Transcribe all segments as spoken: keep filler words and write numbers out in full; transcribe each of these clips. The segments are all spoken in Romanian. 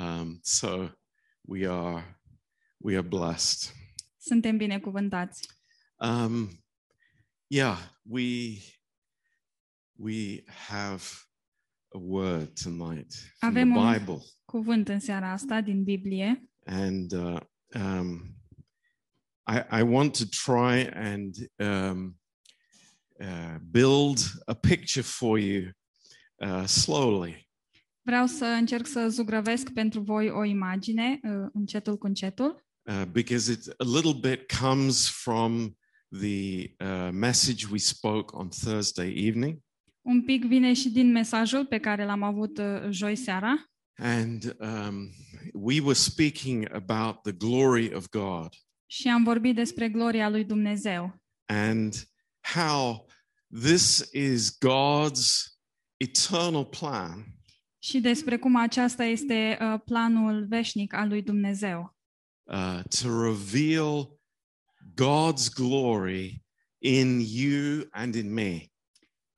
Um, so we are we are blessed. Suntem binecuvântați. Um, yeah, we we have a word tonight from the Bible. Avem un cuvânt în seara asta din Biblie. And uh, um, I, I want to try and um, uh, build a picture for you uh, slowly. Vreau să încerc să zugrăvesc pentru voi o imagine uh, încetul cu încetul. Uh, because it a little bit comes from the uh, message we spoke on Thursday evening. Un pic vine și din mesajul pe care l-am avut uh, joi seara. And um, we were speaking about the glory of God. Și am vorbit despre gloria lui Dumnezeu. And how this is God's eternal plan. Și despre cum aceasta este uh, planul veșnic al lui Dumnezeu. Uh, to reveal God's glory in you and in me.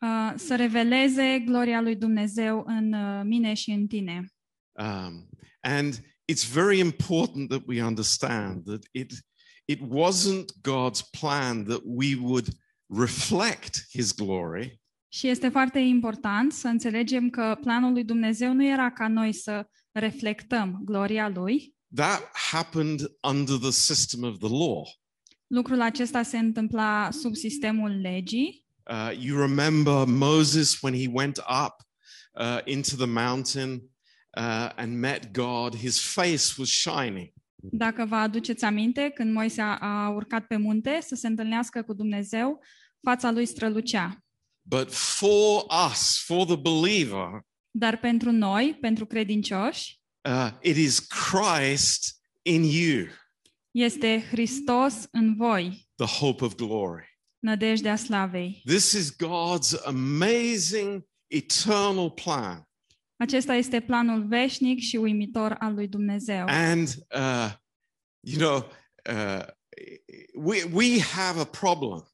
Uh, să reveleze gloria lui Dumnezeu în uh, mine și în tine. Um, and it's very important that we understand that it it wasn't God's plan that we would reflect His glory. Și este foarte important să înțelegem că planul lui Dumnezeu nu era ca noi să reflectăm gloria lui. That happened under the system of the law. Lucrul acesta se întâmpla sub sistemul legii. Uh, you remember Moses when he went up uh, into the mountain uh, and met God, his face was shining. Dacă vă aduceți aminte, când Moise a urcat pe munte să se întâlnească cu Dumnezeu, fața lui strălucea. But for us, for the believer, dar pentru noi, pentru credincioși, uh, it is Christ in you. Este Hristos în voi. The hope of glory. Nădejdea slavei. This is God's amazing eternal plan. Acesta este planul veșnic și uimitor al lui Dumnezeu. And uh, you know, uh, we we have a problem.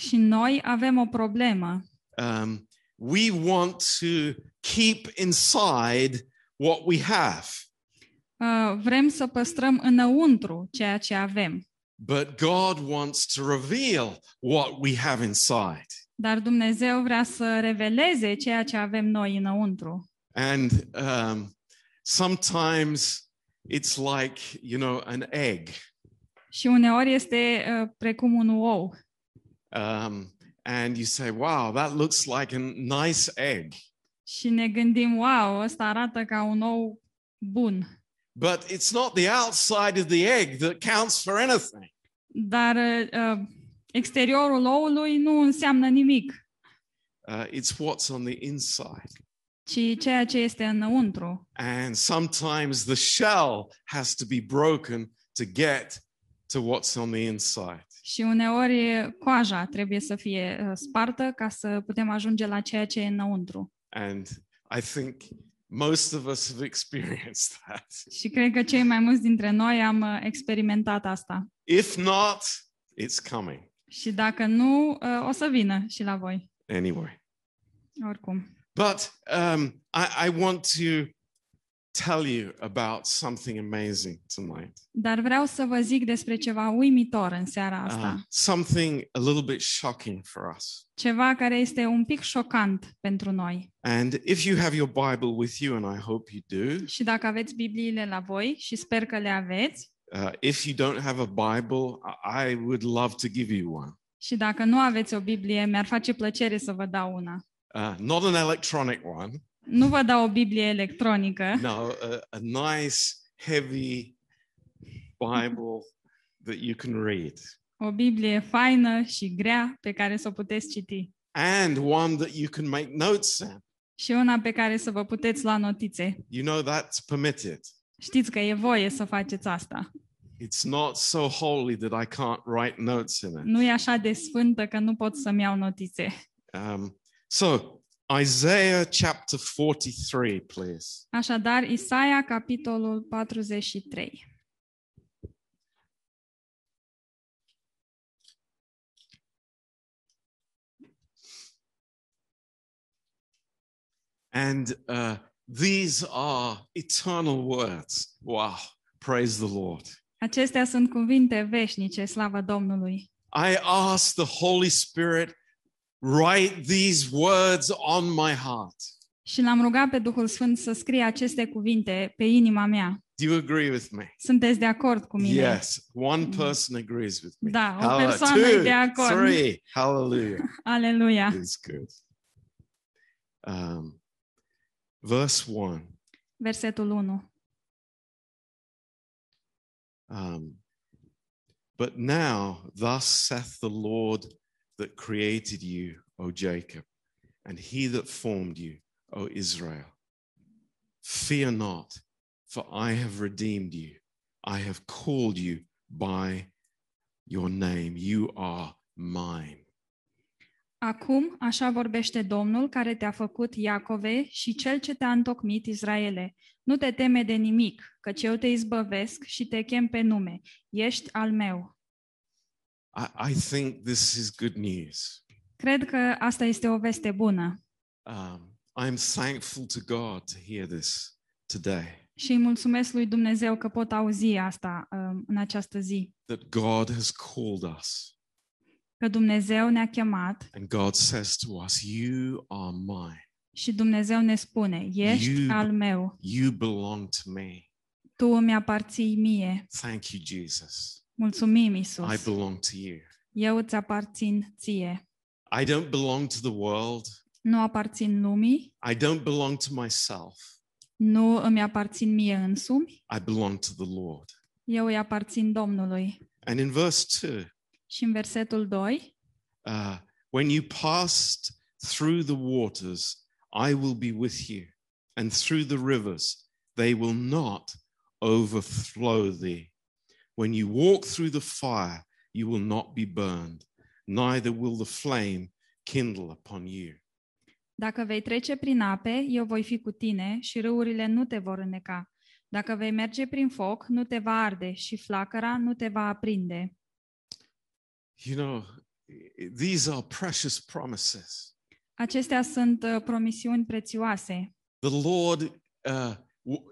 Și noi avem o problemă. Um, we want to keep inside what we have. Uh, vrem să păstrăm înăuntru ceea ce avem. But God wants to reveal what we have inside. Dar Dumnezeu vrea să reveleze ceea ce avem noi înăuntru. And um, sometimes it's like, you know, an egg. Și uneori este uh, precum un ou. Um, and you say, wow, that looks like a nice egg. Și ne gândim, wow, ăsta arată ca un ou bun. But it's not the outside of the egg that counts for anything. Dar uh, exteriorul oului nu înseamnă nimic. Uh, it's what's on the inside. Ci ceea ce este înăuntru. And sometimes the shell has to be broken to get to what's on the inside. Și uneori coaja trebuie să fie spartă ca să putem ajunge la ceea ce e înăuntru. And I think most of us have experienced that. Și cred că cei mai mulți dintre noi am experimentat asta. If not, it's coming. Și dacă nu, o să vină și la voi. Anyway. Oricum. But um, I, I want to tell you about something amazing tonight. Dar vreau să vă zic despre ceva uimitor în seara asta. Uh, something a little bit shocking for us. Ceva care este un pic șocant pentru noi. And if you have your Bible with you, and I hope you do. Și dacă aveți Bibliile la voi, și sper că le aveți. Uh, if you don't have a Bible, I would love to give you one. Și dacă nu aveți o Biblie, mi-ar face plăcere să vă dau una. Uh, not an electronic one. Nu vă dau o Biblie electronică. No, a, a nice heavy Bible that you can read. O Biblie faină și grea pe care să o puteți citi. And one that you can make notes in. Și una pe care să vă puteți lua notițe. You know that's permitted. Știți că e voie să faceți asta. It's not so holy that I can't write notes in it. Nu e așa de sfântă că nu pot să-mi iau notițe. Um, so Isaiah chapter forty-three, please. Așadar, Isaia, capitolul patruzeci și trei. And uh, These are eternal words. Wow, praise the Lord. Acestea sunt cuvinte veșnice, slavă Domnului. I ask the Holy Spirit, write these words on my heart. Și l-am rugat pe Duhul Sfânt să scrie aceste cuvinte pe inima mea. Do you agree with me? Sunteți de acord cu mine? Yes, one person agrees with me. Da, o persoană e de acord. Three. Hallelujah. Hallelujah. It's good. Um, verse one. Versetul unu. Um, but now, thus saith the Lord that created you, O Jacob, and he that formed you, O Israel. Fear not, for I have redeemed you. I have called you by your name. You are mine. Acum așa vorbește Domnul care te-a făcut, Iacove, și Cel ce te-a întocmit, Israele. Nu te teme de nimic, căci eu te izbăvesc și te chem pe nume. Ești al meu. I, I think this is good news. Cred că asta este o veste bună. Um, I'm thankful to God to hear this today. Și îi mulțumesc lui Dumnezeu că pot auzi asta um, în această zi. That God has called us. Că Dumnezeu ne-a chemat. And God says to us, you are mine. Și Dumnezeu ne spune, ești you, al meu. You belong to me. Tu îmi aparții mie. Thank you, Jesus. Mulțumim, Iisus. I belong to you. Eu îți aparțin ție. I don't belong to the world. Nu aparțin lumii. I don't belong to myself. Nu îmi aparțin mie însumi. I belong to the Lord. Eu îi aparțin Domnului. And in verse two. Și în versetul doi. Uh, when you passed through the waters, I will be with you, and through the rivers, they will not overflow thee. When you walk through the fire, you will not be burned, neither will the flame kindle upon you. Dacă vei trece prin ape, eu voi fi cu tine și râurile nu te vor înneca. Dacă vei merge prin foc, nu te va arde și flacăra nu te va aprinde. You know, these are precious promises. Acestea sunt uh, promisiuni prețioase. The Lord uh,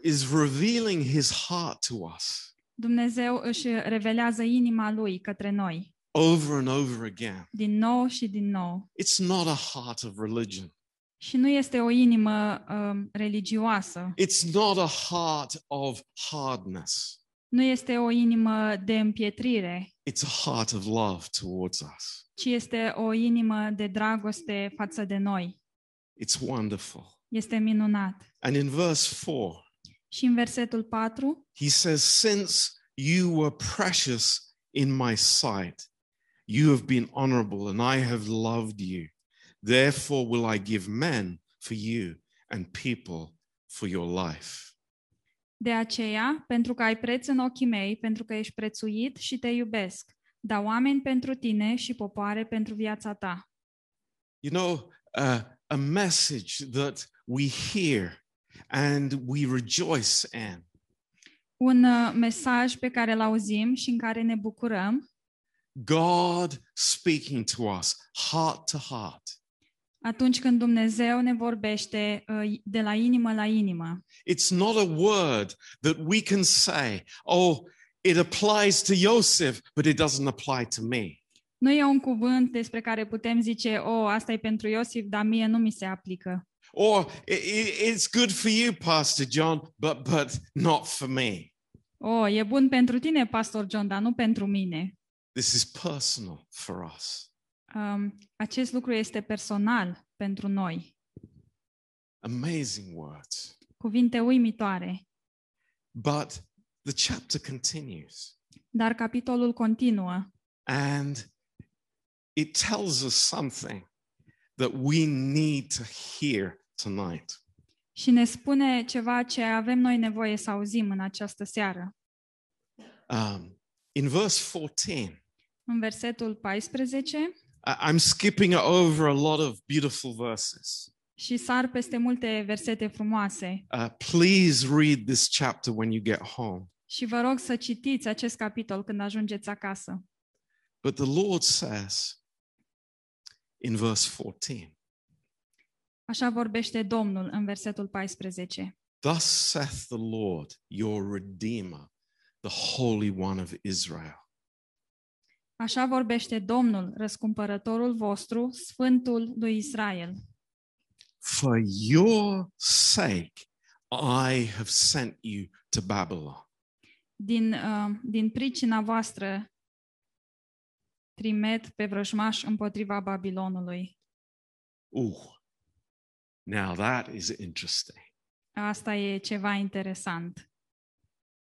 is revealing his heart to us. Dumnezeu își revelează inima lui către noi. Over and over again. Din nou și din nou. It's not a heart of religion. Și nu este o inimă um, religioasă. It's not a heart of hardness. Nu este o inimă de împietrire. It's a heart of love towards us. Ci este o inimă de dragoste față de noi. It's wonderful. Este minunat. And in verse four. Și în versetul patru. He says, since you were precious in my sight, you have been honorable and I have loved you. Therefore will I give men for you and people for your life. De aceea, pentru că ai preț în ochii mei, pentru că ești prețuit și te iubesc, dau oameni pentru tine și popoare pentru viața ta. You know, uh, a message that we hear and we rejoice in. Un uh, mesaj pe care îl auzim și în care ne bucurăm. God speaking to us, heart to heart. Atunci când Dumnezeu ne vorbește de la inimă la inimă. It's not a word that we can say, oh, it applies to Joseph, but it doesn't apply to me. Nu e un cuvânt despre care putem zice, oh, asta e pentru Iosif, dar mie nu mi se aplică. Or it's good for you, Pastor John, but but not for me. Oh, e bun pentru tine, Pastor John, dar nu pentru mine. This is personal for us. Um, acest lucru este personal pentru noi. Amazing words. Cuvinte uimitoare. But the chapter continues. Dar capitolul continuă. And it tells us something that we need to hear tonight. Și ne spune ceva ce avem noi nevoie să auzim în această seară. Um, in verse fourteen. În versetul paisprezece. I'm skipping over a lot of beautiful verses. Și sar peste multe versete frumoase. Uh, please read this chapter when you get home. Și vă rog să citiți acest capitol când ajungeți acasă. But the Lord says in verse fourteen. Așa vorbește Domnul în versetul paisprezece. Thus saith the Lord, your Redeemer, the Holy One of Israel. Așa vorbește Domnul, răscumpărătorul vostru, Sfântul lui Israel. For your sake I have sent you to Babylon. Din, uh, din pricina voastră trimit pe vrăjmași împotriva Babilonului. Uh. Now that is interesting. Asta e ceva interesant.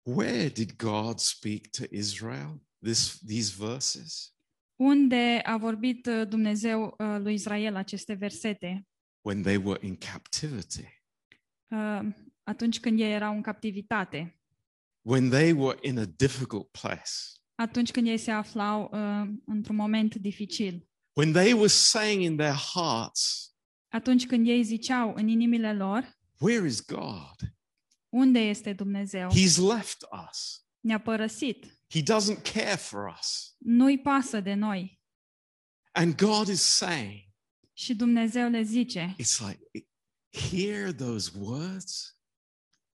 Where did God speak to Israel? This, these verses? Unde a vorbit Dumnezeu uh, lui Israel aceste versete? When they were in captivity. Uh, atunci când ei erau în captivitate. When they were in a difficult place. Atunci când ei se aflau uh, într-un moment dificil. When they were saying in their hearts. Atunci când ei ziceau în inimile lor. Where is God? Unde este Dumnezeu? He's left us. Ne-a părăsit. He doesn't care for us. Nu-i pasă de noi. And God is saying. Și Dumnezeu le zice. It's like, hear those words.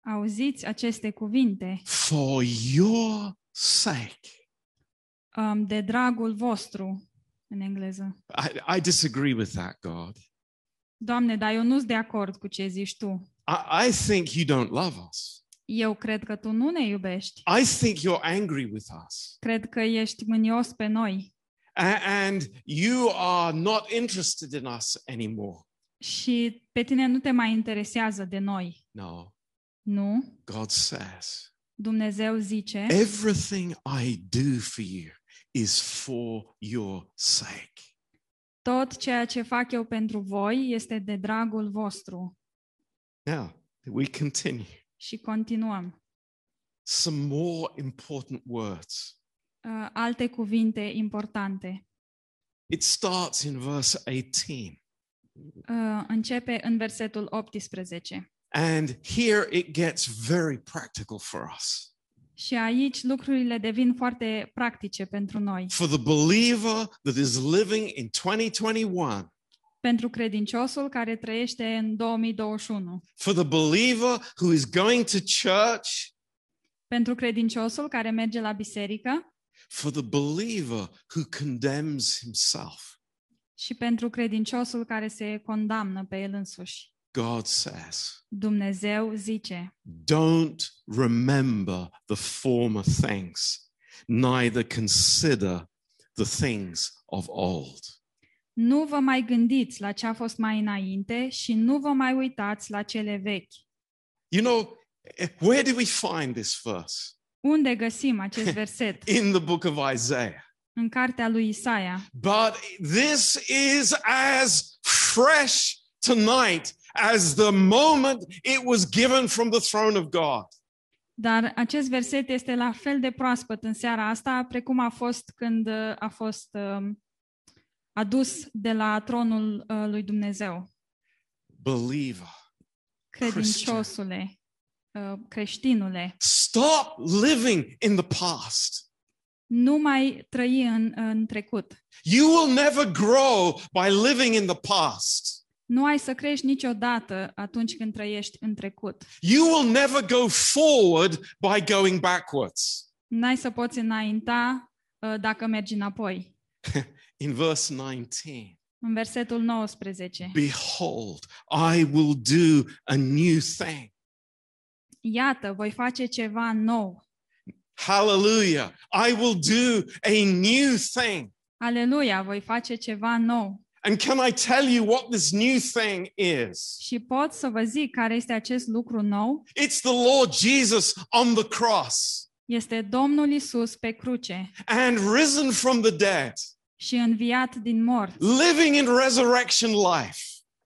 Auziți aceste cuvinte. For your sake. Um, de dragul vostru, în engleză. I, I disagree with that, God. Doamne, dar eu nu-s de acord cu ce zici tu. I, I think you don't love us. Eu cred că tu nu ne iubești. I think you're angry with us. Cred că ești mânios pe noi. And you are not interested in us anymore. Și pe tine nu te mai interesează de noi. No. Nu. God says. Dumnezeu zice. Everything I do for you is for your sake. Tot ceea ce fac eu pentru voi este de dragul vostru. Now, we continue. Și continuăm. Some more important words. Uh, alte cuvinte importante. It starts in verse eighteen. Uh, începe în versetul optsprezece. And here it gets very practical for us. Și aici lucrurile devin foarte practice pentru noi. For the believer that is living in twenty twenty-one. Pentru credinciosul care trăiește în două mii douăzeci și unu. For the believer who is going to church. Pentru credinciosul care merge la biserică. For the believer who condemns himself. Și pentru credinciosul care se condamnă pe el însuși. God says. Dumnezeu zice. Don't remember the former things, neither consider the things of old. Nu vă mai gândiți la ce a fost mai înainte și nu vă mai uitați la cele vechi. You know, where do we find this verse? Unde găsim acest verset? In the book of Isaiah. În cartea lui Isaia. But this is as fresh tonight as the moment it was given from the throne of God. Dar acest verset este la fel de proaspăt în seara asta precum a fost când a fost um, adus de la tronul uh, lui Dumnezeu. Believer. Credinciosule, uh, creștinule. Stop living in the past. Nu mai trăi în, în trecut. You will never grow by living in the past. Nu ai să crești niciodată atunci când trăiești în trecut. You will never go forward by going backwards. N-ai să poți înainta uh, dacă mergi înapoi. In verse nineteen. În versetul nouăsprezece. Behold, I will do a new thing. Iată, voi face ceva nou. Hallelujah! I will do a new thing. Aleluia, voi face ceva nou. And can I tell you what this new thing is? Și pot să vă zic care este acest lucru nou? It's the Lord Jesus on the cross. Este Domnul Isus pe cruce. And risen from the dead. Și înviat din morți. Living in resurrection life.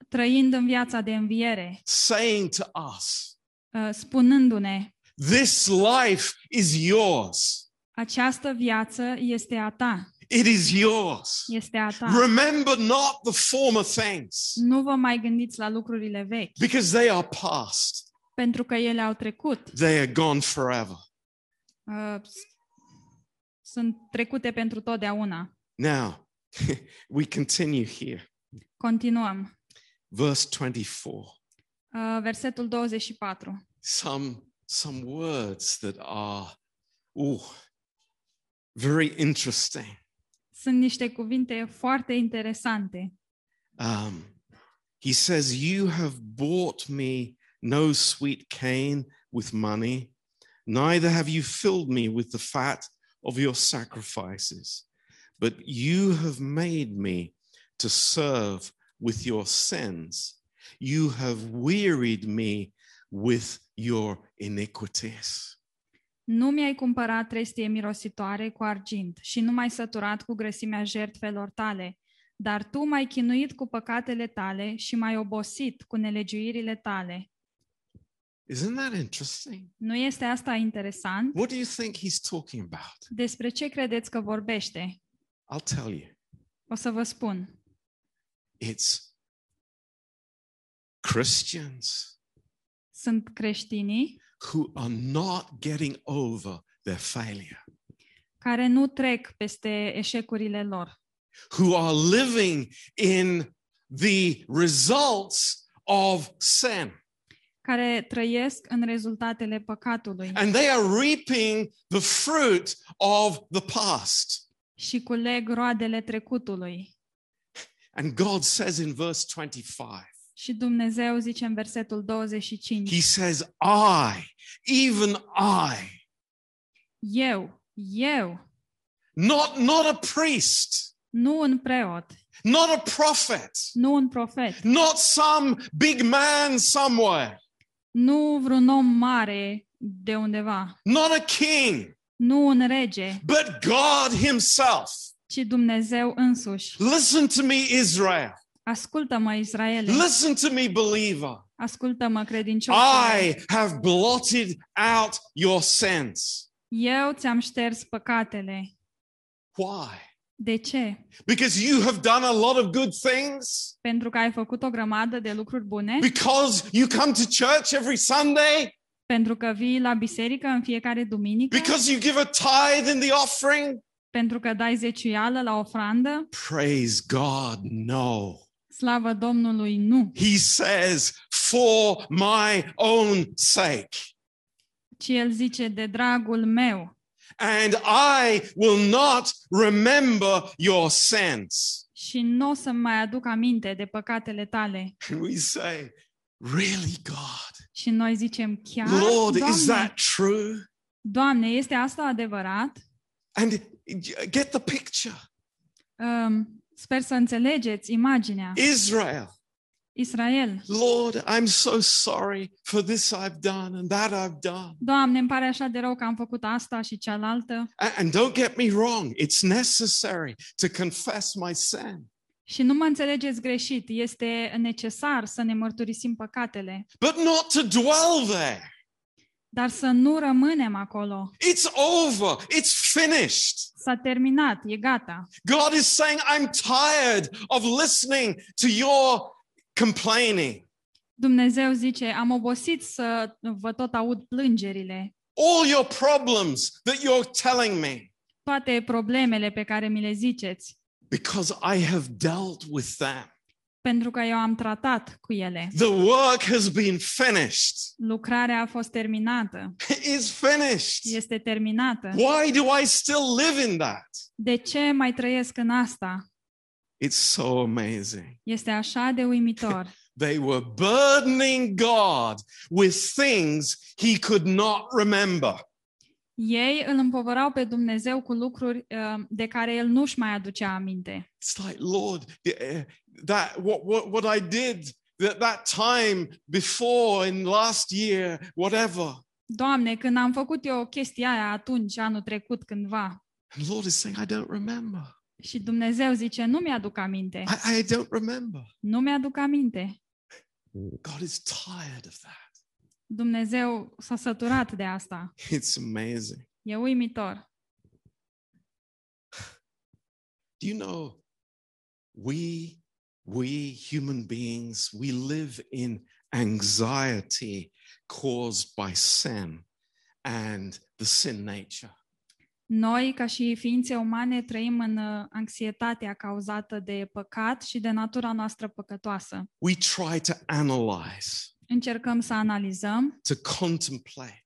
Trăind în viața de înviere. Saying to us. Uh, spunându-ne. This life is yours. Această viață este a ta. It is yours. Este a ta. Remember not the former things. Nu vă mai gândiți la lucrurile vechi. Because they are past. Pentru că ele au trecut. They are gone forever. Uh, sunt trecute pentru totdeauna. Now, we continue here. Continuăm. verse twenty-four. Uh, versetul douăzeci și patru. Some some words that are oh, very interesting. Sunt niște cuvinte foarte interesante. Um, he says, "You have bought me no sweet cane with money, neither have you filled me with the fat of your sacrifices, but you have made me to serve with your sins. You have wearied me with your iniquities." Nu mi-ai cumpărat trestie mirositoare cu argint și nu m-ai săturat cu grăsimea jertfelor tale, dar tu m-ai chinuit cu păcatele tale și m-ai obosit cu nelegiuirile tale. Isn't that interesting? Nu este asta interesant? What do you think he's talking about? Despre ce credeți că vorbește? I'll tell you. O să vă spun. It's Christians. Sunt creștinii who are not getting over their failure, care nu trec peste eșecurile lor, who are living in the results of sin, care trăiesc în rezultatele păcatului, and they are reaping the fruit of the past, și culeg roadele trecutului. And God says in verse twenty-five, și Dumnezeu zice în versetul douăzeci și cinci, he says, I, even I, eu, eu, not, not a priest, nu un preot, not a prophet, nu un profet, not some big man somewhere, nu vreun om mare de undeva, not a king, nu un rege, but God himself, ci Dumnezeu însuși. Listen to me, Israel. Ascultă-mă, Israele. Listen to me, believer. Ascultă-mă, credincioasă. I have blotted out your sins. Eu ți-am șters păcatele. Why? De ce? Because you have done a lot of good things. Pentru că ai făcut o grămadă de lucruri bune. Because you come to church every Sunday. Pentru că vii la biserică în fiecare duminică. Because you give a tithe in the offering. Pentru că dai zeciuială la ofrandă. Praise God, no. Slavă Domnului, nu. He says, for my own sake. Și el zice, de dragul meu. And I will not remember your sins. Și nu o să mai aduc aminte de păcatele tale. And we say, really, God? Și noi zicem, chiar, Lord, Doamne, is that true? Doamne, este asta adevărat? And get the picture. Um, sper să înțelegeți imaginea. Israel. Israel. Lord, I'm so sorry for this I've done and that I've done. Doamne, îmi pare așa de rău că am făcut asta și cealaltă. And, and don't get me wrong, it's necessary to confess my sin. Și nu mă înțelegeți greșit, este necesar să ne mărturisim păcatele. But not to dwell there. Dar să nu rămânem acolo. It's over. It's finished. S-a terminat, e gata. God is saying, I'm tired of listening to your complaining. Dumnezeu zice, am obosit să vă tot aud plângerile. All your problems that you're telling me. Toate problemele pe care mi le ziceți. Because I have dealt with them. Pentru că eu am tratat cu ele. The work has been finished. Lucrarea a fost terminată. Is finished. Este terminată. Why do I still live in that? De ce mai trăiesc în asta? It's so amazing. Este așa de uimitor. They were burdening God with things he could not remember. Ei îl împovărau pe Dumnezeu cu lucruri uh, de care el nu-și mai aducea aminte. It's like, Lord, that what, what, what I did that, that time before in last year, whatever. Doamne, când am făcut eu chestia aia atunci, anul trecut, cândva. And Lord is saying, I don't remember. Și Dumnezeu zice, nu mi-aduc aminte. I, I don't remember. Nu mi-aduc aminte. God is tired of that. Dumnezeu s-a săturat de asta. It's amazing. E uimitor. Do you know, we we human beings, we live in anxiety caused by sin and the sin nature. Noi, ca și ființe umane, trăim în anxietatea cauzată de păcat și de natura noastră păcătoasă. We try to analyze. Încercăm să analizăm. To contemplate.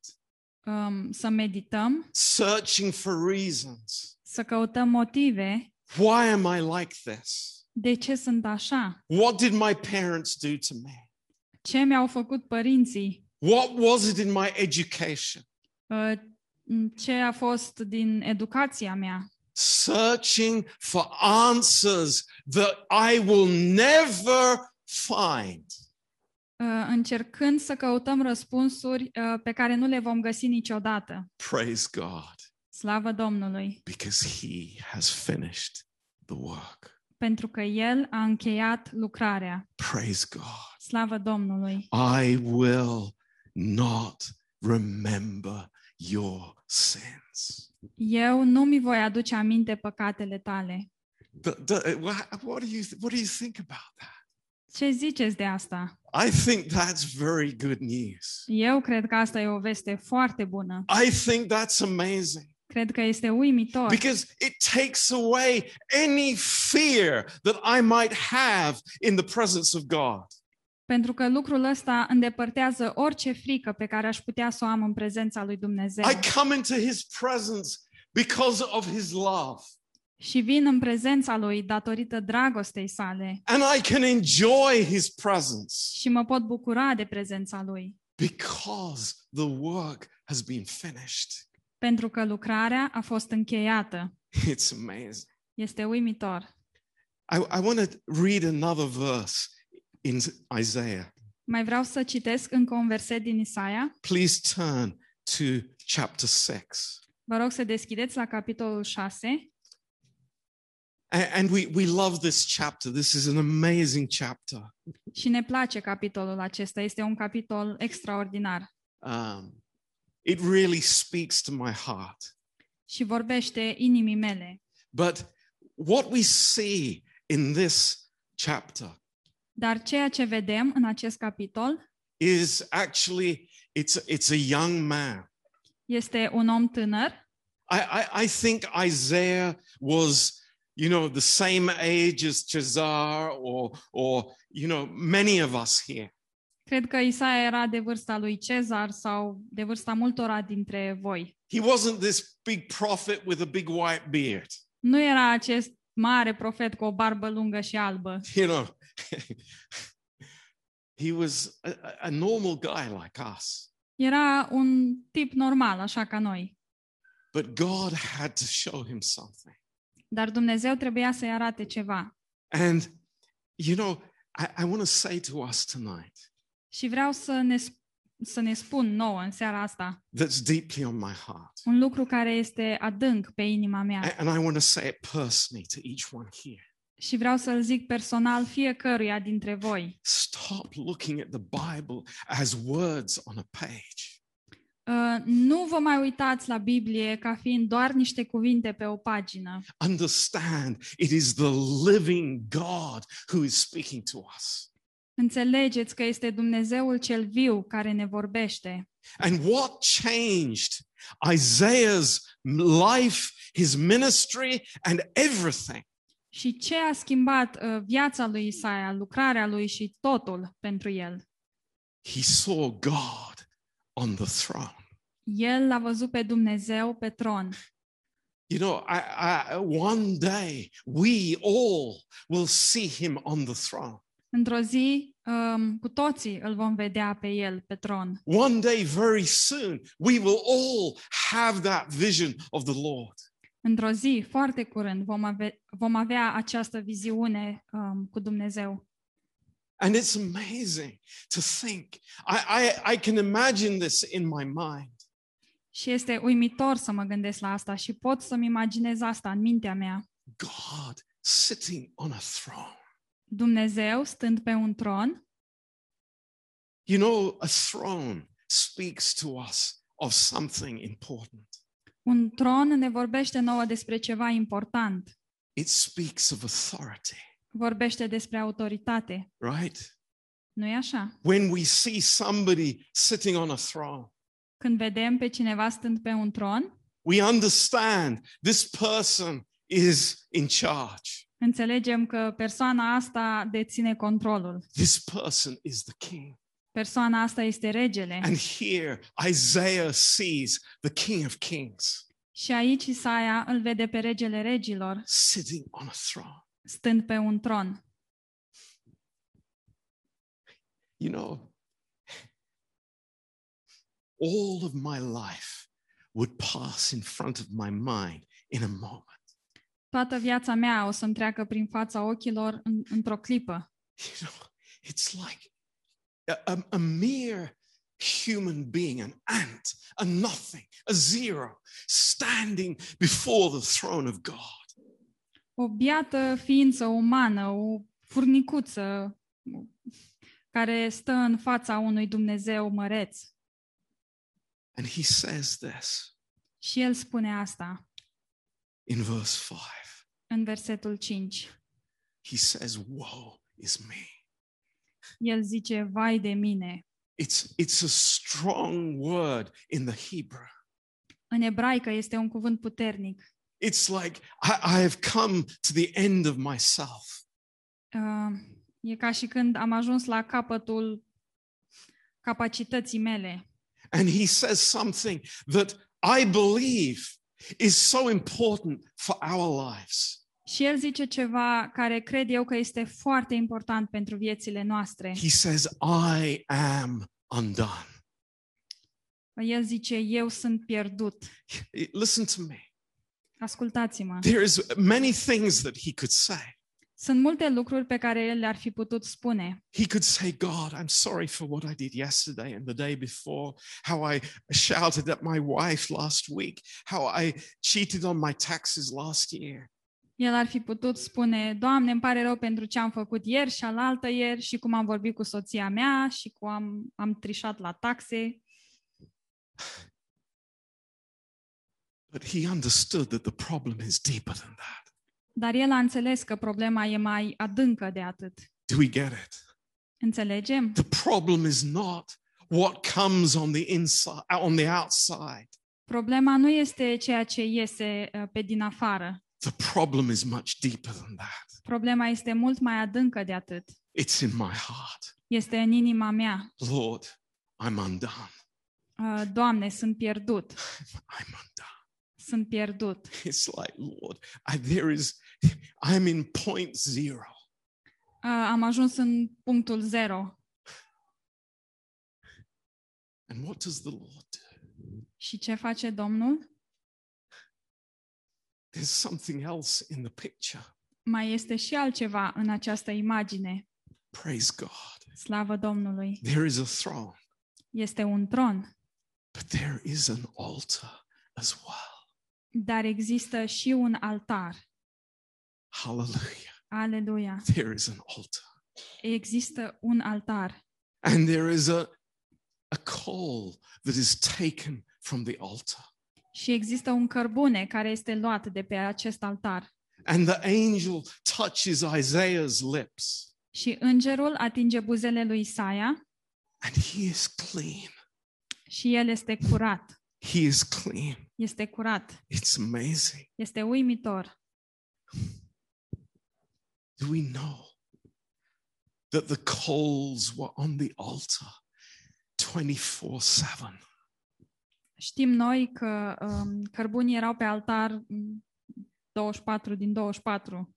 Um, să medităm. Searching for reasons. Să căutăm motive. Why am I like this? De ce sunt așa? What did my parents do to me? Ce mi-au făcut părinții? What was it in my education? Uh, Ce a fost din educația mea? Searching for answers that I will never find. Uh, încercând să căutăm răspunsuri uh, pe care nu le vom găsi niciodată. Praise God. Slavă Domnului. Because he has finished the work. Pentru că el a încheiat lucrarea. Praise God. Slavă Domnului. I will not remember your sins. Eu nu mi voi aduce aminte păcatele tale. But, but, what do you what do you think about that? Ce ziceți de asta? I think that's very good news. Eu cred că asta e o veste foarte bună. I think that's amazing. Cred că este uimitor. Because it takes away any fear that I might have in the presence of God. Pentru că lucrul ăsta îndepărtează orice frică pe care aș putea să o am în prezența lui Dumnezeu. I come into his presence because of his love. Și vin în prezența lui datorită dragostei sale. And I can enjoy his presence. Și mă pot bucura de prezența lui. Because the work has been finished. Pentru că lucrarea a fost încheiată. It's amazing. Este uimitor. I, I want to read another verse. In Isaiah. Mai vreau să citesc încă un verset din Isaia. Please turn to chapter six. Vă rog să deschideți la capitolul șase. And we we love this chapter. This is an amazing chapter. Și ne place capitolul acesta. Este un capitol extraordinar. Um, it really speaks to my heart. Și vorbește inimii mele. But what we see in this chapter. Dar ceea ce vedem în acest capitol is actually it's it's a young man. Este un om tânăr. I I I think Isaiah was, you know, the same age as Chazar or or you know many of us here. Cred că Isaia era de vârsta lui Cezar sau de vârsta multora dintre voi. He wasn't this big prophet with a big white beard. Nu era acest mare profet cu o barbă lungă și albă. You know, he was a, a normal guy like us. Era un tip normal, așa ca noi. But God had to show him something. Dar Dumnezeu trebuia să-i arate ceva. And you know, I, I want to say to us tonight. Și vreau să ne să ne spun nouă în seara asta. That's deeply on my heart. Un lucru care este adânc pe inima mea. And I want to say it personally to each one here. Și vreau să-l zic personal fiecăruia dintre voi. Stop looking at the Bible as words on a page. Uh, nu vă mai uitați la Biblie ca fiind doar niște cuvinte pe o pagină. Understand, it is the living God who is speaking to us. Înțelegeți că este Dumnezeul cel viu care ne vorbește. And what changed Isaiah's life, his ministry and everything? Și ce a schimbat uh, viața lui Isaia, lucrarea lui și totul pentru el? He saw God on the throne. El l-a văzut pe Dumnezeu pe tron. You know, I, I, one day we all will see him on the throne. Într-o zi, um, cu toții îl vom vedea pe el pe tron. One day, very soon, we will all have that vision of the Lord. Într-o zi, foarte curând, vom avea, vom avea această viziune um, cu Dumnezeu. And it's amazing to think. I, I, I can imagine this in my mind. Și este uimitor să mă gândesc la asta și pot să-mi imaginez asta în mintea mea. God sitting on a throne. Dumnezeu stând pe un tron. You know, a throne speaks to us of something important. Un tron ne vorbește nouă despre ceva important. It speaks of authority. Vorbește despre autoritate. Right? Nu e așa? When we see somebody sitting on a throne. Când vedem pe cineva stând pe un tron, We understand this person is in charge. Înțelegem că persoana asta deține controlul. This person is the king. Persoana asta este regele. And here Isaiah sees the King of Kings. Și aici Isaia îl vede pe regele regilor. Sitting on a throne. Stând pe un tron. You know, all of my life would pass in front of my mind in a moment. Toată viața mea o să-mi treacă prin fața ochilor în, într-o clipă. You know, it's like a, a, a mere human being, an ant, a nothing, a zero, standing before the throne of God. O biată ființă umană, o furnicuță care stă în fața unui Dumnezeu măreț. And he says this. Și el spune asta. In verse five. În versetul cinci. He says, woe is me. El zice, vai de mine. It's it's a strong word in the Hebrew. În ebraică este un cuvânt puternic. It's like I, I have come to the end of myself. Uh, e ca și când am ajuns la capătul capacității mele. And he says something that I believe is so important for our lives. Și el zice ceva care cred eu că este foarte important pentru viețile noastre. He says, I am undone. El zice, eu sunt pierdut. Listen to me. Ascultați-mă. There is many things that he could say. Sunt multe lucruri pe care el le-ar fi putut spune. He could say, God, I'm sorry for what I did yesterday and the day before, how I shouted at my wife last week, how I cheated on my taxes last year. El ar fi putut spune, Doamne, îmi pare rău pentru ce am făcut ieri și alaltă ieri și cum am vorbit cu soția mea și cum am, am trișat la taxe. But he understood that the problem is deeper than that. Dar el a înțeles că problema e mai adâncă de atât. Do we get it? Înțelegem? The problem is not what comes on the inside, on the outside. Problema nu este ceea ce iese pe din afară. The problem is much deeper than that. Problema este mult mai adâncă de atât. It's in my heart. Este în inima mea. Lord, I'm undone. Uh, Doamne, sunt pierdut. I'm undone. Sunt pierdut. It's like, Lord, I, there is, I'm in point zero. Uh, am ajuns în punctul zero. And what does the Lord do? Și ce face Domnul? There's something else in the picture. Mai este și altceva în această imagine. Praise God. Slavă Domnului. There is a throne. Este un tron. But there is an altar as well. Dar există și un altar. Hallelujah. Aleluia. There is an altar. Există un altar. And there is a a coal that is taken from the altar. Și există un cărbune care este luat de pe acest altar. And the angel touches Isaiah's lips. Și îngerul atinge buzele lui Isaia. And he is clean. Și el este curat. He is clean. Este curat. It's amazing. Este uimitor. Do we know that the coals were on the altar twenty-four seven? Știm noi că um, cărbunii erau pe altar douăzeci și patru din douăzeci și patru.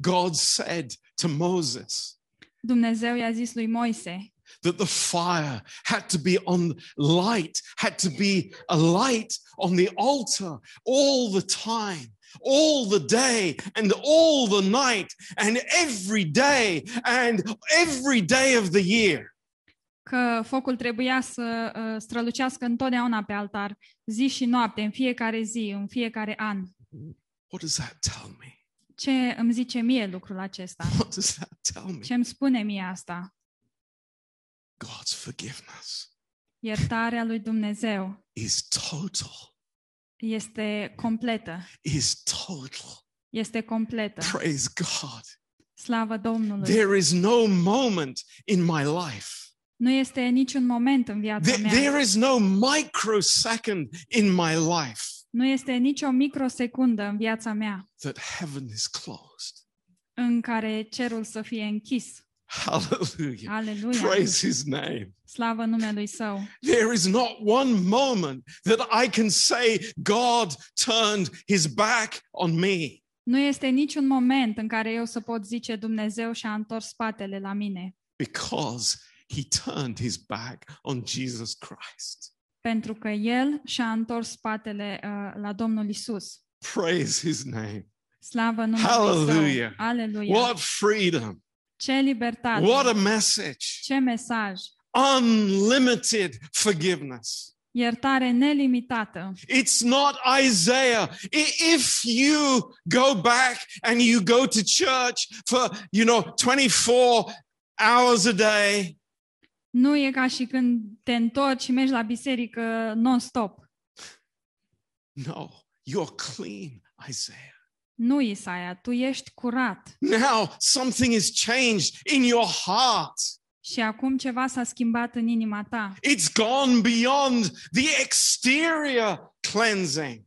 God said to Moses. Dumnezeu i-a zis lui Moise. That the fire had to be on light, had to be a light on the altar all the time, all the day and all the night and every day and every day of the year. Că focul trebuia să uh, strălucească întotdeauna pe altar, zi și noapte, în fiecare zi, în fiecare an. What does that tell me? Ce îmi zice mie lucrul acesta? What does that tell me? Ce îmi spune mie asta? God's forgiveness. Iertarea lui Dumnezeu is total. Este completă. Is total. Este completă. Praise God. Slavă Domnului. There is no moment in my life. Nu este niciun moment în viața there, mea. There is no microsecond in my life. Nu este nicio microsecundă în viața mea. That heaven is closed. În care cerul să fie închis. Hallelujah. Hallelujah. Praise his name. Slavă numelui său. There is not one moment that I can say God turned his back on me. Nu este niciun moment în care eu să pot zice Dumnezeu și-a întors spatele la mine. Because he turned his back on Jesus Christ. Pentru că el și-a întors spatele uh, la Domnul Isus. Praise his name. Slavă numelui Hallelujah. Său. Hallelujah. What freedom. Ce libertate. What a message. Ce mesaj. Unlimited forgiveness. Iertare nelimitată. It's not Isaiah. If you go back and you go to church for, you know, twenty-four hours a day. Nu e ca și când te întorci și mergi la biserică non-stop. No, you're clean, Isaiah. Nu, Isaia, tu ești curat. Now something is changed in your heart. Și acum ceva s-a schimbat în inima ta. It's gone beyond the exterior cleansing.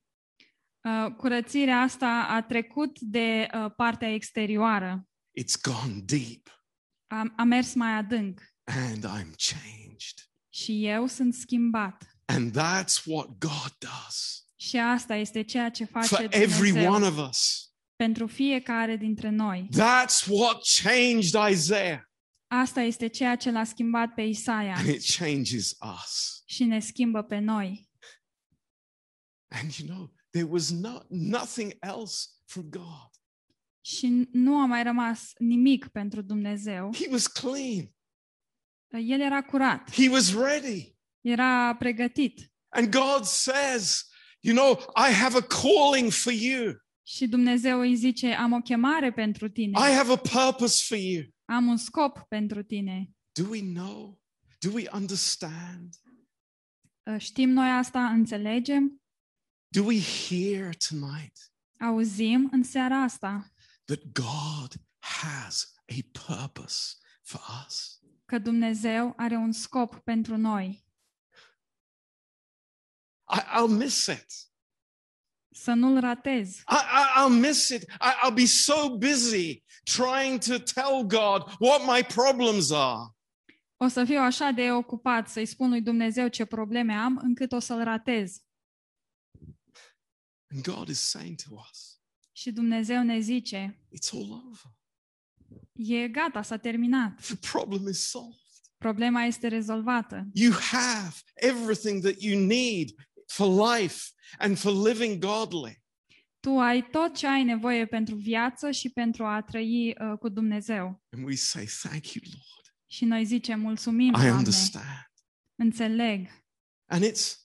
Uh, curățirea asta a trecut de uh, partea exterioară. It's gone deep. A, a mers mai adânc. And I'm changed. Și eu sunt schimbat. And that's what God does. Și asta este ceea ce face for Dumnezeu every one of us. Pentru fiecare dintre noi. That's what changed Isaiah. Asta este ceea ce l-a schimbat pe Isaia. And it changes us. Și ne schimbă pe noi. And you know, there was no, nothing else from God. Și nu a mai rămas nimic pentru Dumnezeu. He was clean. El era curat. He was ready. Era pregătit. And God says, you know, I have a calling for you. Și Dumnezeu îi zice, am o chemare pentru tine. I have a purpose for you. Am un scop pentru tine. Do we know? Do we understand? Știm noi asta, înțelegem? Do we hear tonight? Auzim în seara asta? That God has a purpose for us. Că Dumnezeu are un scop pentru noi. I, I'll miss it. Să nu-l ratez. I, I, I'll miss it. I, I'll be so busy trying to tell God what my problems are. O să fiu așa de ocupat să-i spun lui Dumnezeu ce probleme am, încât o să-l ratez. And God is saying to us. Și Dumnezeu ne zice, it's all over. E gata, s-a terminat. The problem is solved. Problema este rezolvată. You have everything that you need for life and for living godly. Tu ai tot ce ai nevoie pentru viață și pentru a trăi uh, cu Dumnezeu. And we say, thank you, Lord. Și noi zicem, mulțumim, Doamne. I understand. Înțeleg. And it's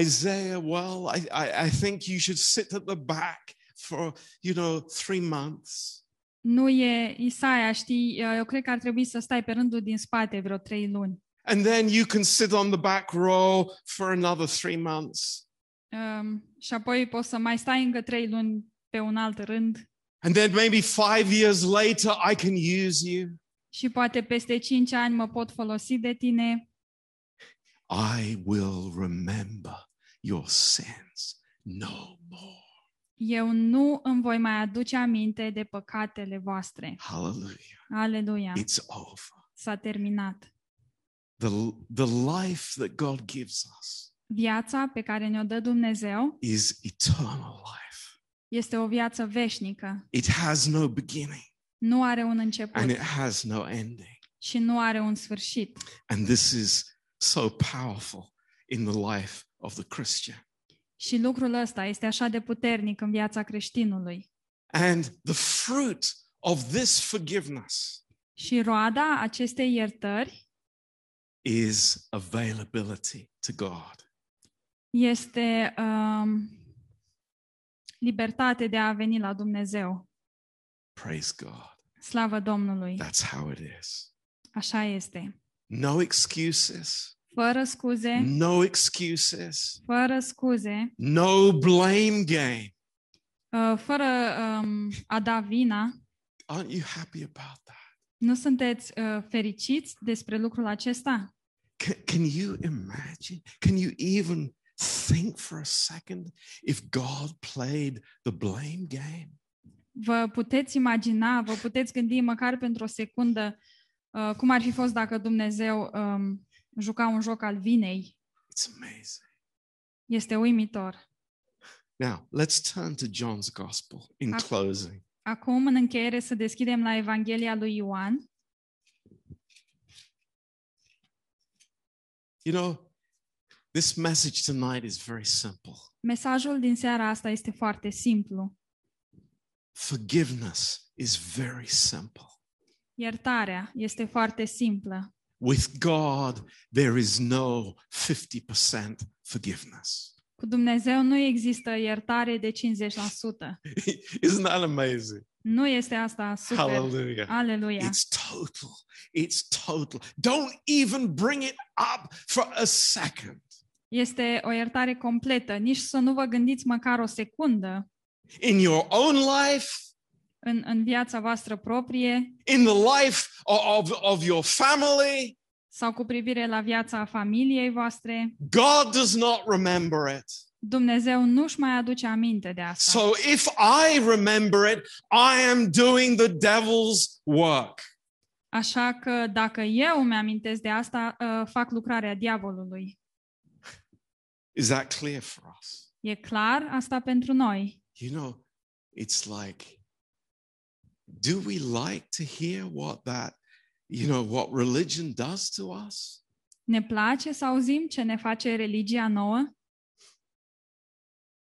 Isaiah, well, I, I, I think you should sit at the back for, you know, three months. Nu e Isaia, știi, eu cred că ar trebui să stai pe rândul din spate vreo trei luni. And then you can sit on the back row for another three months. Um, și apoi poți să mai stai încă trei luni pe un alt rând. And then maybe five years later I can use you. Și poate peste cinci ani mă pot folosi de tine. I will remember your sins no more. Eu nu îmi voi mai aduce aminte de păcatele voastre. Hallelujah. It's over. S-a terminat. The, the life that God gives us. Viața pe care ne-o dă Dumnezeu is eternal life. Este o viață veșnică. It has no beginning. Nu are un început. And it has no ending. Și nu are un sfârșit. And this is so powerful in the life of the Christian. Și lucrul ăsta este așa de puternic în viața creștinului. And the fruit of this forgiveness. Și roada acestei iertări is availability to God. Este um, libertate de a veni la Dumnezeu. Praise God. Slavă Domnului. That's how it is. Așa este. No excuses. Fără scuze. No excuses. Fără scuze. No blame game. Uh, fără um, a da vina. Aren't you happy about that? Nu sunteți uh, fericiți despre lucrul acesta? Can, can you imagine? Can you even think for a second if God played the blame game? Vă puteți imagina, vă puteți gândi măcar pentru o secundă uh, cum ar fi fost dacă Dumnezeu um, juca un joc al vinei. It's amazing. Este uimitor. Now, let's turn to John's Gospel in Ac- closing. Acum, în încheiere, să deschidem la Evanghelia lui Ioan. You know, this message tonight is very simple. Mesajul din seara asta este foarte simplu. Forgiveness is very simple. Iertarea este foarte simplă. With God, there is no fifty percent forgiveness. Cu Dumnezeu nu există iertare de cincizeci la sută. Isn't that amazing? Nu este asta super? Hallelujah. Hallelujah. It's total. It's total. Don't even bring it up for a second. Este o iertare completă, nici să nu vă gândiți măcar o secundă. In your own life, în, în viața voastră proprie, in the life of, of your family, sau cu privire la viața familiei voastre. God does not remember it. Dumnezeu nu-și mai aduce aminte de asta. So if I remember it, I am doing the devil's work. Așa că dacă eu mi-amintesc de asta, uh, fac lucrarea diavolului. Is that clear for us? E clar asta pentru noi? You know, it's like, do we like to hear what that, you know, what religion does to us? Ne place să auzim ce ne face religia nouă?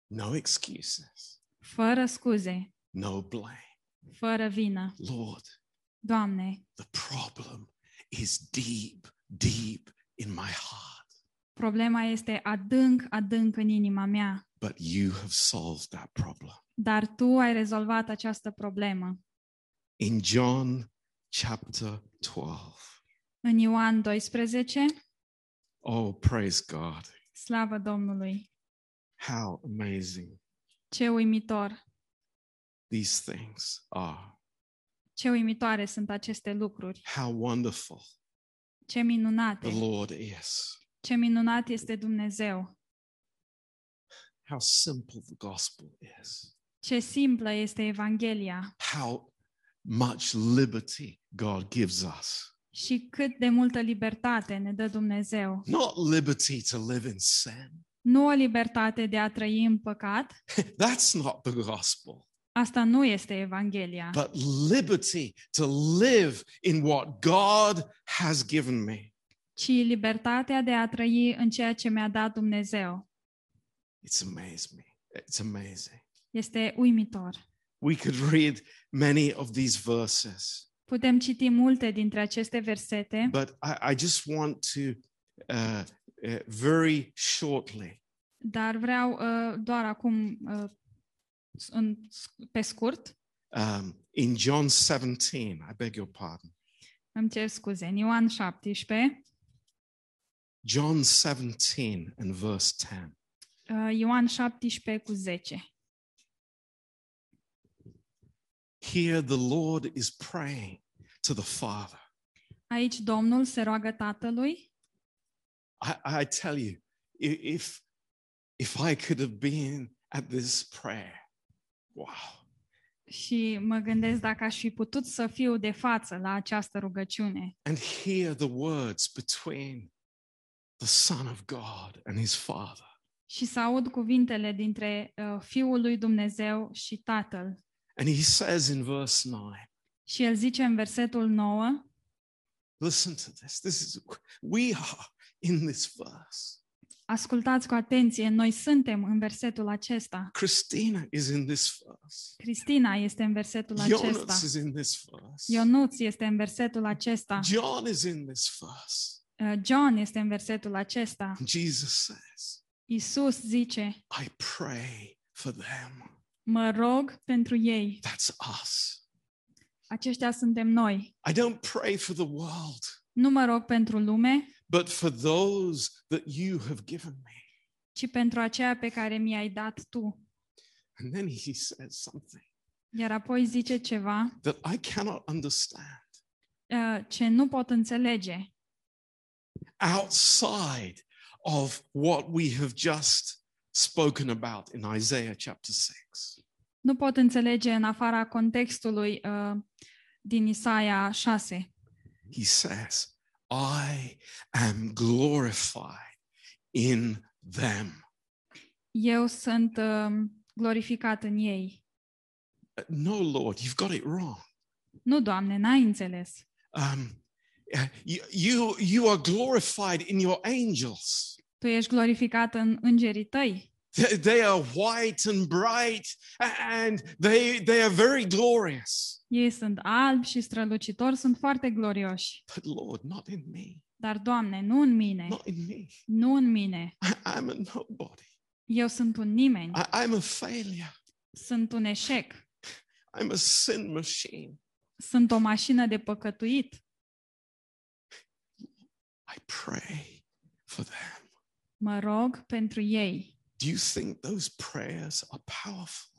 No excuses. Fără scuze. No blame. Fără vină. Lord. Doamne. The problem is deep, deep in my heart. Problema este adânc, adânc în inima mea. But you have solved that problem. Dar tu ai rezolvat această problemă. In John chapter twelve. În Ioan doisprezece. Oh, praise God. Slavă Domnului. How amazing. Ce uimitor. These things are. Ce uimitoare sunt aceste lucruri. How wonderful. Ce minunate. The Lord is. Ce minunat este Dumnezeu. How simple the gospel is. Ce simplă este Evanghelia. How much liberty God gives us. Și cât de multă libertate ne dă Dumnezeu. Not liberty to live in sin. Nu o libertate de a trăi în păcat. That's not the gospel. Asta nu este Evanghelia. But liberty to live in what God has given me. Ci libertatea de a trăi în ceea ce mi-a dat Dumnezeu. It's amazing. It's amazing. Este uimitor. We could read many of these verses. Putem citi multe dintre aceste versete. But I, I just want to uh, uh, very shortly. Dar vreau uh, doar acum uh, în, pe scurt. Um, in John seventeen, I beg your pardon. Îmi cer scuze, în Ioan șaptesprezece. John seventeen and verse ten. Ioan șaptesprezece cu zece. Here the Lord is praying to the Father. Aici Domnul se roagă Tatălui. I, I tell you, if if I could have been at this prayer, wow. Și mă gândesc dacă aș fi putut să fiu de față la această rugăciune. And hear the words between the Son of God and His Father. Și să aud cuvintele dintre uh, Fiul lui Dumnezeu și Tatăl. And he says in verse nine. Și el zice în versetul nouă. Listen to this. This is we are in this verse. Ascultați cu atenție, noi suntem în versetul acesta. Christina is in this verse. Cristina este în versetul acesta. Ionuț is in this verse. Ionuț este în versetul acesta. John is in this verse. Uh, John este în versetul acesta. Jesus says. Iisus zice, I pray for them. Mă rog pentru ei. That's us. Aceștia suntem noi. I don't pray for the world. Nu mă rog pentru lume, but for those that you have given me. Ci pentru aceea pe care mi-ai dat tu. And then he says something. Iar apoi zice ceva that I cannot understand. ce nu pot înțelege. Outside of what we have just spoken about in Isaiah chapter six. Nu pot înțelege în afara contextului uh, din Isaia șase. He says, I am glorified in them. Eu sunt uh, glorificat în ei. No, Lord, you've got it wrong. Nu, Doamne, n-ai înțeles. Um, you, you, you are glorified in your angels. Tu ești glorificat în îngerii tăi. They are white and bright and they they are very glorious. Ei sunt albi și strălucitori, sunt foarte glorioși. But Lord, not in me. Dar Doamne, nu în mine. Not in me. Nu în mine. I'm a nobody. Eu sunt un nimeni. I, I'm a failure. Sunt un eșec. I'm a sin machine. Sunt o mașină de păcătuit. I pray for them. Mă rog pentru ei. Do you think those prayers are powerful?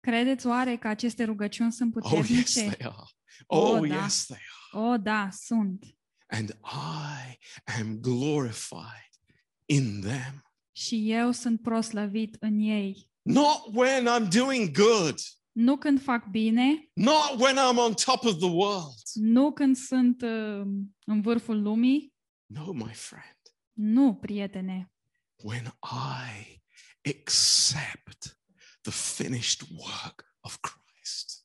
Credeți oare că aceste rugăciuni sunt puternice? Oh, yes, they are. Oh, oh da. Yes, they are. Oh, da, sunt. And I am glorified in them. Și eu sunt proslăvit în ei. Not when I'm doing good. Nu când fac bine. Not when I'm on top of the world. Nu când sunt uh, în vârful lumii. No, my friend. Nu, prietene. When I accept the finished work of Christ.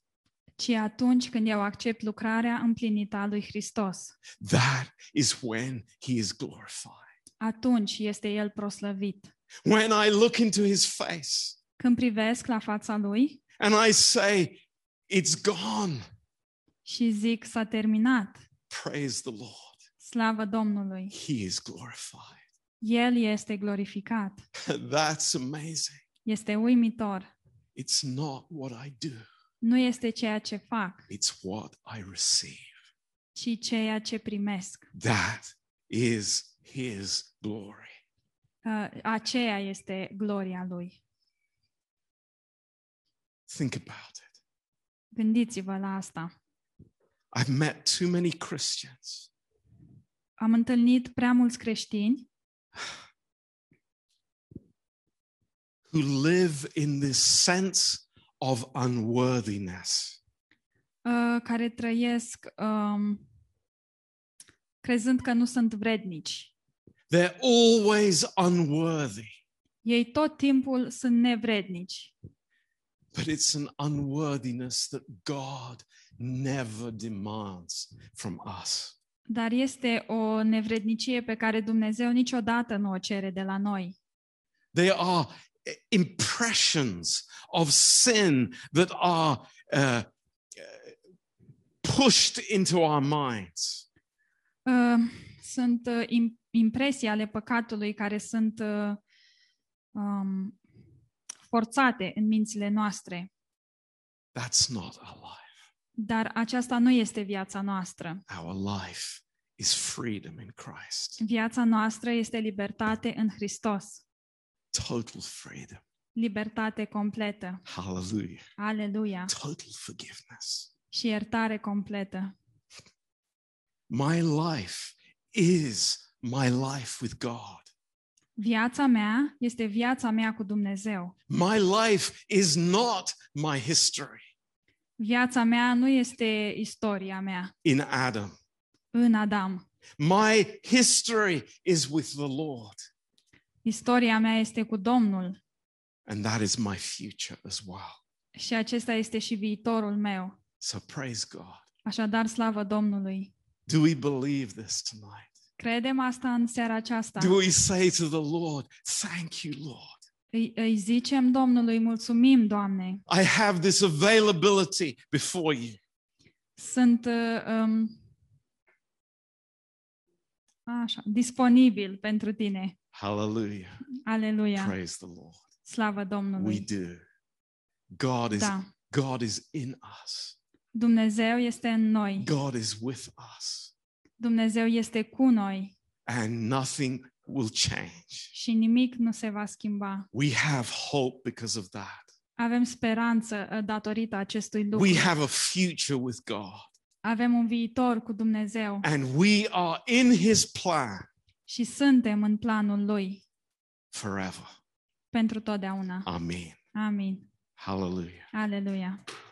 Ci atunci când eu accept lucrarea împlinită a lui Hristos. That is when he is glorified. Atunci este el proslăvit. When I look into his face. Când privesc la fața lui. And I say, it's gone. Și zic, s-a terminat. Praise the Lord. Slavă Domnului. He is glorified. El este glorificat. That's amazing. Este uimitor. It's not what I do. Nu este ceea ce fac. It's what I receive. Ci ceea ce primesc. That is his glory. Uh, aceea este gloria lui. Think about it. Gândiți-vă la asta. I've met too many Christians. Am întâlnit prea mulți creștini who live in this sense of unworthiness. Uh, care trăiesc um, crezând că nu sunt vrednici. They're always unworthy. Ei tot timpul sunt nevrednici. But it's an unworthiness that God never demands from us. Dar este o nevrednicie pe care Dumnezeu niciodată nu o cere de la noi. There are impressions of sin that are uh, pushed into our minds. Uh, sunt uh, impresii ale păcatului care sunt uh, um, forțate în mințile noastre. That's not our life. Dar aceasta nu este viața noastră. Our life is freedom in Christ. Viața noastră este libertate în Hristos. Total freedom. Libertate completă. Hallelujah. Hallelujah. Total forgiveness. Și iertare completă. My life is my life with God. Viața mea este viața mea cu Dumnezeu. My life is not my history. Viața mea nu este istoria mea. In Adam. În Adam. My history is with the Lord. Istoria mea este cu Domnul. And that is my future as well. Și acesta este și viitorul meu. So praise God. Așadar slavă Domnului. Do we believe this tonight? Credem asta în seara aceasta? Do we say to the Lord, thank you, Lord? Îi, îi zicem Domnului, mulțumim, Doamne. I have this availability before you. Sunt uh, um, așa, disponibil pentru tine. Hallelujah. Hallelujah. Praise the Lord. Slavă Domnului. We do. God is da. God is in us. Dumnezeu este în noi. God is with us. Dumnezeu este cu noi. And nothing will change. Și nimic nu se va schimba. We have hope because of that. Avem speranță datorită acestui lucru. We have a future with God. Avem un viitor cu Dumnezeu. And we are in his plan. Și suntem în planul lui. Forever. Pentru totdeauna. Amen. Amin. Hallelujah. Hallelujah.